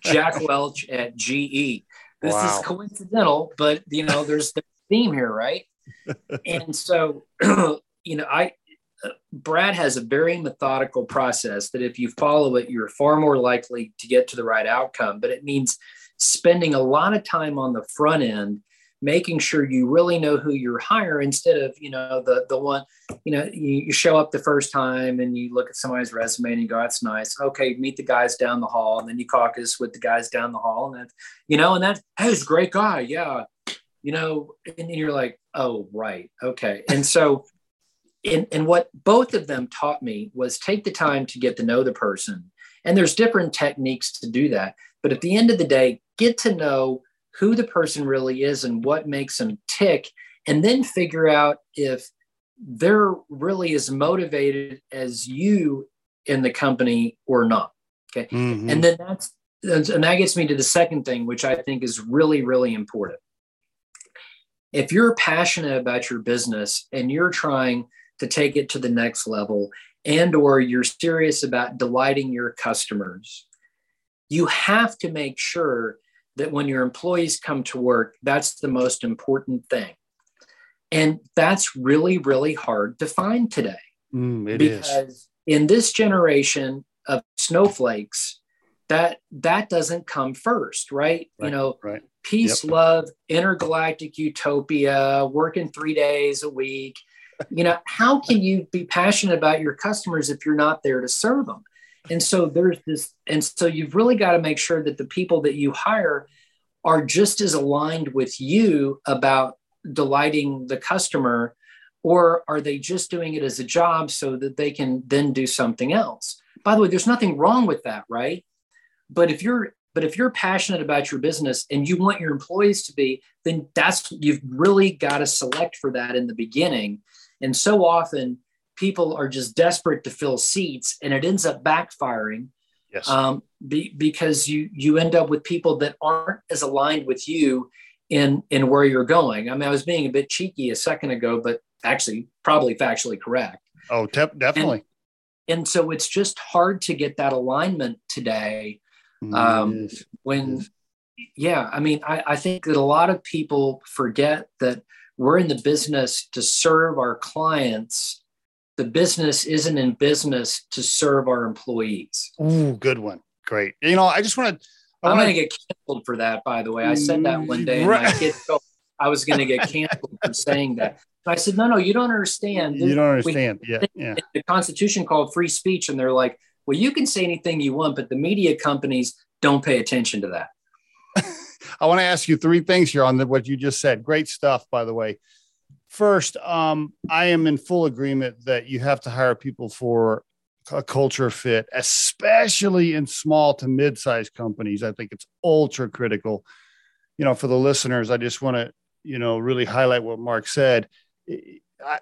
Jack Welch at G E. This wow. is coincidental, but, you know, there's the theme here, right? And so, you know, I uh, Brad has a very methodical process that if you follow it, you're far more likely to get to the right outcome. But it means spending a lot of time on the front end, making sure you really know who you're hiring instead of, you know, the the one, you know, you, you show up the first time and you look at somebody's resume and you go, that's nice. Okay, meet the guys down the hall. And then you caucus with the guys down the hall. And, that, you know, and that, hey, he's a great guy. Yeah. You know, and you're like, oh, right. Okay. And so, and, and what both of them taught me was take the time to get to know the person. And there's different techniques to do that. But at the end of the day, get to know who the person really is and what makes them tick, and then figure out if they're really as motivated as you in the company or not. Okay. Mm-hmm. And then that's, and that gets me to the second thing, which I think is really, really important. If you're passionate about your business and you're trying to take it to the next level, and, or you're serious about delighting your customers, you have to make sure that when your employees come to work, that's the most important thing. And that's really, really hard to find today. Mm, it because is. In this generation of snowflakes, that that doesn't come first, right? right you know, right. peace, yep. love, intergalactic utopia, working three days a week. You know, how can you be passionate about your customers if you're not there to serve them? And so there's this, and so you've really got to make sure that the people that you hire are just as aligned with you about delighting the customer, or are they just doing it as a job so that they can then do something else? By the way, there's nothing wrong with that, right? But if you're, but if you're passionate about your business and you want your employees to be, then that's, you've really got to select for that in the beginning. And so often, people are just desperate to fill seats, and it ends up backfiring. Yes. um, be, because you you end up with people that aren't as aligned with you in in where you're going. I mean, I was being a bit cheeky a second ago, but actually probably factually correct. Oh, te- definitely. And, and so it's just hard to get that alignment today. Um, mm-hmm. When, yeah, I mean, I, I think that a lot of people forget that we're in the business to serve our clients. The business isn't in business to serve our employees. Ooh, good one. Great. You know, I just want to. I'm going to get canceled for that, by the way. I said that one day, and right. my kids felt I was going to get canceled for saying that. But I said, no, no, you don't understand. You don't understand. We, yeah, yeah. The Constitution called free speech, and they're like, well, you can say anything you want, but the media companies don't pay attention to that. I want to ask you three things here on the, what you just said. Great stuff, by the way. First, um, I am in full agreement that you have to hire people for a culture fit, especially in small to mid-sized companies. I think it's ultra critical. You know, for the listeners, I just want to, you know, really highlight what Mark said. It, I,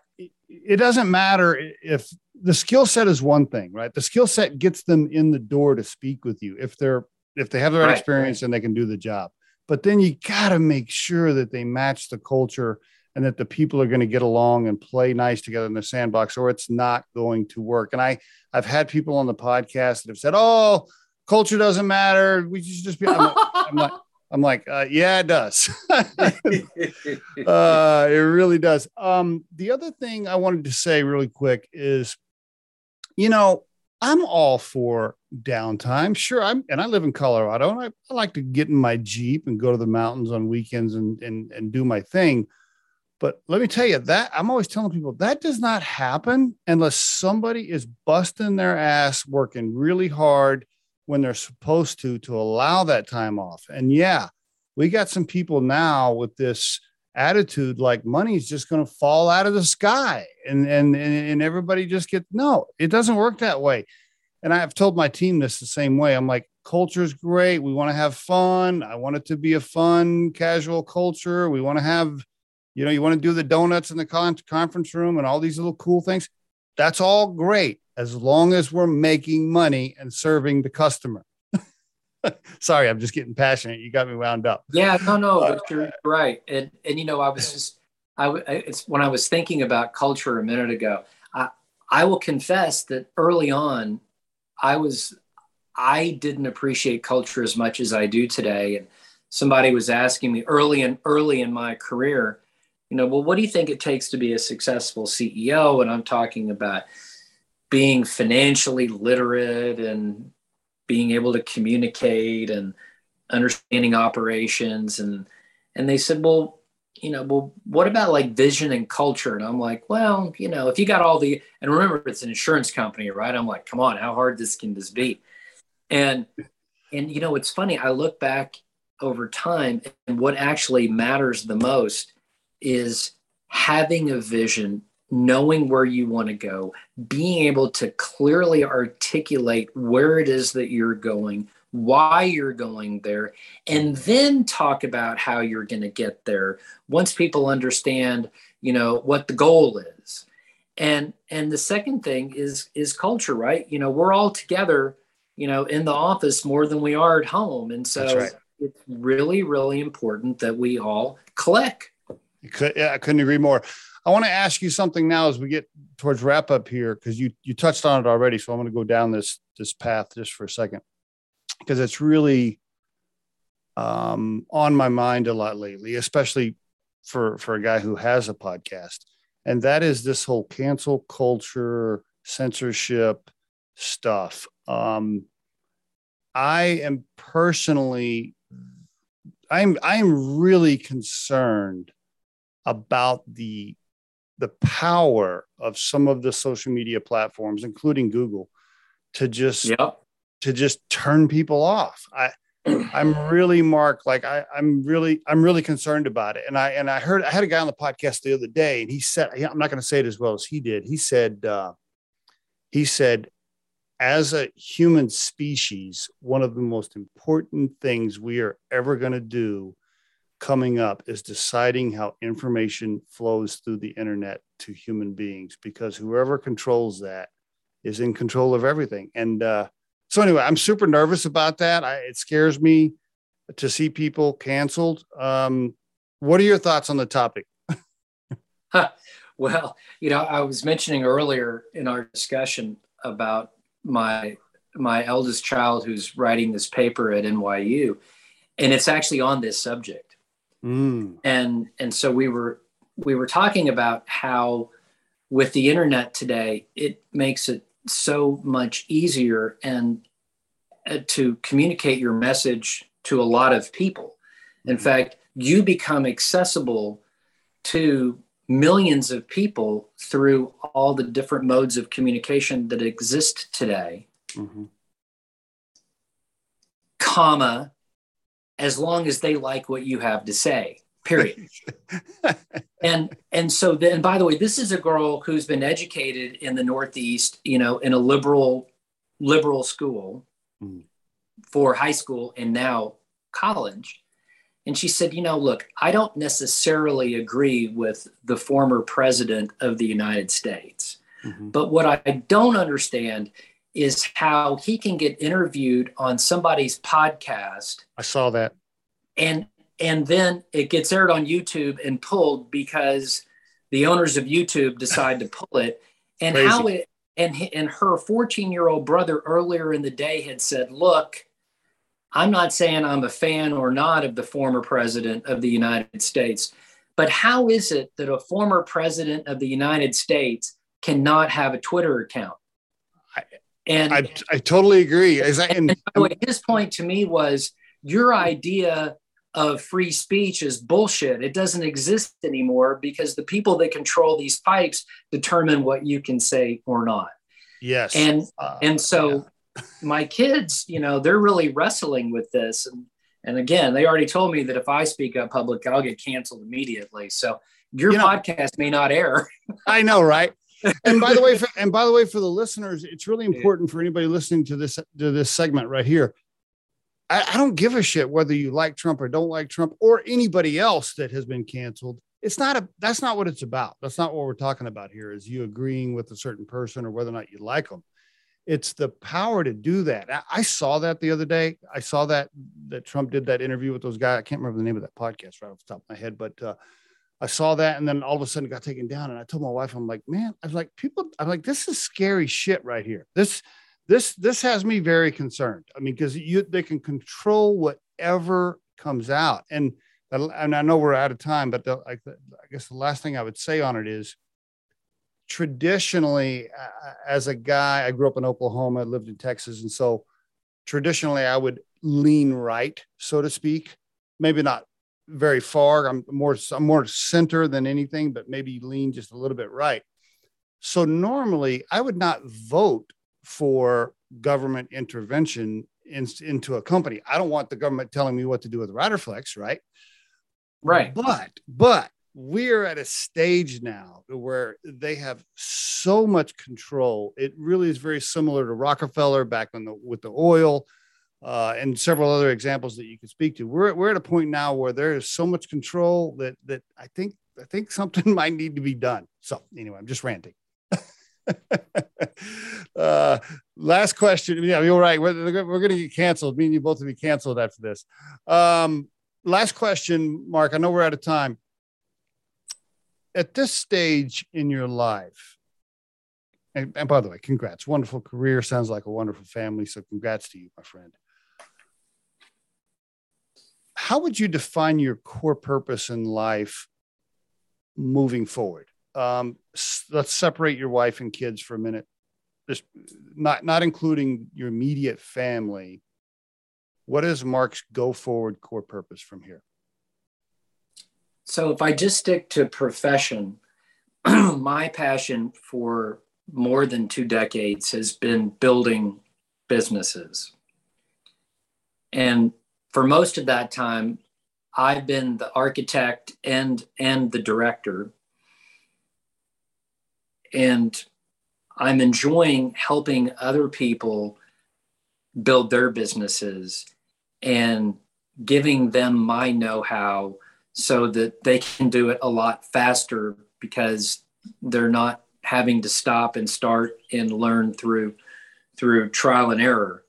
it doesn't matter if the skill set is one thing, right? The skill set gets them in the door to speak with you if they're if they have the right, right experience right. and they can do the job. But then you got to make sure that they match the culture, and that the people are going to get along and play nice together in the sandbox, or it's not going to work. And I, I've had people on the podcast that have said, oh, culture doesn't matter. We should just be, I'm like, I'm like, I'm like uh, yeah, it does. uh, it really does. Um, the other thing I wanted to say really quick is, you know, I'm all for downtime. Sure. I'm, and I live in Colorado, and I, I like to get in my Jeep and go to the mountains on weekends and, and, and do my thing. But let me tell you that I'm always telling people that does not happen unless somebody is busting their ass, working really hard when they're supposed to, to allow that time off. And yeah, we got some people now with this attitude, like money is just going to fall out of the sky and, and, and everybody just gets, no, it doesn't work that way. And I've told my team this the same way. I'm like, culture is great. We want to have fun. I want it to be a fun, casual culture. We want to have, you know, you want to do the donuts in the con- conference room and all these little cool things. That's all great, as long as we're making money and serving the customer. Sorry, I'm just getting passionate. You got me wound up. Yeah, no, no, but you're right. And, and you know, I was just I, it's when I was thinking about culture a minute ago, I, I will confess that early on, I was, I didn't appreciate culture as much as I do today. And somebody was asking me early and early in my career, you know, well, what do you think it takes to be a successful C E O? And I'm talking about being financially literate and being able to communicate and understanding operations. And, and they said, well, you know, well, what about like vision and culture? And I'm like, well, you know, if you got all the, and remember it's an insurance company, right? I'm like, come on, how hard this can this be? And, and, you know, it's funny. I look back over time and what actually matters the most is having a vision, knowing where you want to go, being able to clearly articulate where it is that you're going, why you're going there, and then talk about how you're going to get there once people understand, you know, what the goal is. And and the second thing is is culture, right? You know, we're all together, you know, in the office more than we are at home. And so right. It's really, really important that we all click. You could, yeah, I couldn't agree more. I want to ask you something now as we get towards wrap up here, because you you touched on it already. So I'm going to go down this this path just for a second, because it's really um, on my mind a lot lately, especially for, for a guy who has a podcast. And that is this whole cancel culture, censorship stuff. Um, I am personally, I'm I'm really concerned about the the power of some of the social media platforms, including Google, to just yep. to just turn people off. I I'm really Mark, like I, I'm really I'm really concerned about it. And I and I heard I had a guy on the podcast the other day, and he said, I'm not going to say it as well as he did. He said uh, he said, as a human species, one of the most important things we are ever going to do coming up is deciding how information flows through the internet to human beings, because whoever controls that is in control of everything. And uh, so anyway, I'm super nervous about that. I, it scares me to see people canceled. Um, what are your thoughts on the topic? huh. Well, you know, I was mentioning earlier in our discussion about my, my eldest child who's writing this paper at N Y U, and it's actually on this subject. Mm. And and so we were we were talking about how with the internet today, it makes it so much easier and uh, to communicate your message to a lot of people. In mm. fact, you become accessible to millions of people through all the different modes of communication that exist today, mm-hmm. comma, as long as they like what you have to say, period. and and so then, by the way, this is a girl who's been educated in the Northeast, you know, in a liberal liberal school mm. for high school and now college. And she said, you know, look, I don't necessarily agree with the former president of the United States, mm-hmm. but what I don't understand is how he can get interviewed on somebody's podcast. I saw that. And and then it gets aired on YouTube and pulled because the owners of YouTube decide to pull it. And Crazy. how it and and her fourteen-year-old brother earlier in the day had said, "Look, I'm not saying I'm a fan or not of the former president of the United States, but how is it that a former president of the United States cannot have a Twitter account?" I, And I, I totally agree. Is that, and, and, and his point to me was, your idea of free speech is bullshit. It doesn't exist anymore because the people that control these pipes determine what you can say or not. Yes. And uh, and so yeah. my kids, you know, they're really wrestling with this. And, and again, they already told me that if I speak up public, I'll get canceled immediately. So your you know, podcast may not air. I know, right? And by the way, for, and by the way, for the listeners, it's really important for anybody listening to this to this segment right here. I, I don't give a shit whether you like Trump or don't like Trump or anybody else that has been canceled. It's not a that's not what it's about. That's not what we're talking about here, is you agreeing with a certain person or whether or not you like them. It's the power to do that. I, I saw that the other day. I saw that that Trump did that interview with those guys. I can't remember the name of that podcast right off the top of my head, but uh, I saw that, and then all of a sudden it got taken down. And I told my wife, I'm like, man, I was like, people, I'm like, this is scary shit right here. This, this, this has me very concerned. I mean, because you, they can control whatever comes out. And, and I know we're out of time, but the, I, I guess the last thing I would say on it is, traditionally, as a guy, I grew up in Oklahoma, I lived in Texas. And so traditionally I would lean right, so to speak, maybe not very far. I'm more, I'm more center than anything, but maybe lean just a little bit right. So normally I would not vote for government intervention in, into a company. I don't want the government telling me what to do with Riderflex, right? Right. But, but we're at a stage now where they have so much control. It really is very similar to Rockefeller back when the, with the oil uh, and several other examples that you could speak to. We're we're at a point now where there is so much control that that I think I think something might need to be done. So anyway, I'm just ranting. uh, last question. Yeah, you're right. We're, we're going to get canceled. Me and you both will be canceled after this. Um, last question, Mark. I know we're out of time. At this stage in your life, and, and by the way, congrats, wonderful career, sounds like a wonderful family. So congrats to you, my friend. How would you define your core purpose in life moving forward? Um, let's separate your wife and kids for a minute. Just not, not including your immediate family. What is Mark's go forward core purpose from here? So if I just stick to profession, my passion for more than two decades has been building businesses. And for most of that time, I've been the architect and, and the director. And I'm enjoying helping other people build their businesses and giving them my know-how so that they can do it a lot faster because they're not having to stop and start and learn through through trial and error.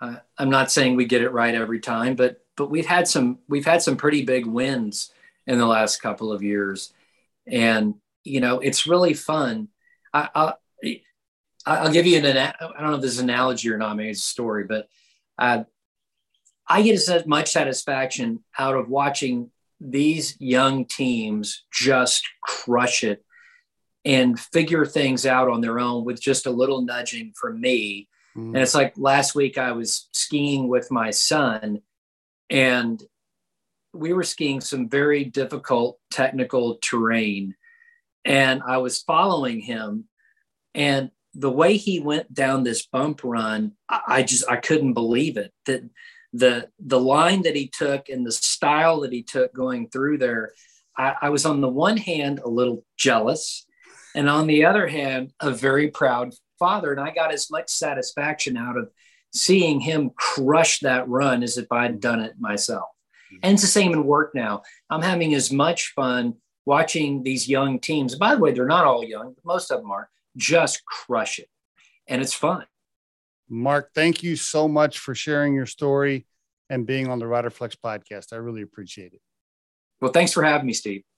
Uh, I'm not saying we get it right every time, but but we've had some we've had some pretty big wins in the last couple of years, and you know it's really fun. I, I I'll give you an I don't know if this is an analogy or not, maybe it's a story, but I I get as much satisfaction out of watching these young teams just crush it and figure things out on their own with just a little nudging from me. Mm. And it's like last week I was skiing with my son and we were skiing some very difficult technical terrain. And I was following him, and the way he went down this bump run, I, I just, I couldn't believe it. That The the line that he took and the style that he took going through there, I, I was on the one hand a little jealous, and on the other hand, a very proud father. And I got as much satisfaction out of seeing him crush that run as if I'd done it myself. Mm-hmm. And it's the same in work now. I'm having as much fun watching these young teams. By the way, they're not all young, but most of them are. Just crush it. And it's fun. Mark, thank you so much for sharing your story and being on the Riderflex podcast. I really appreciate it. Well, thanks for having me, Steve.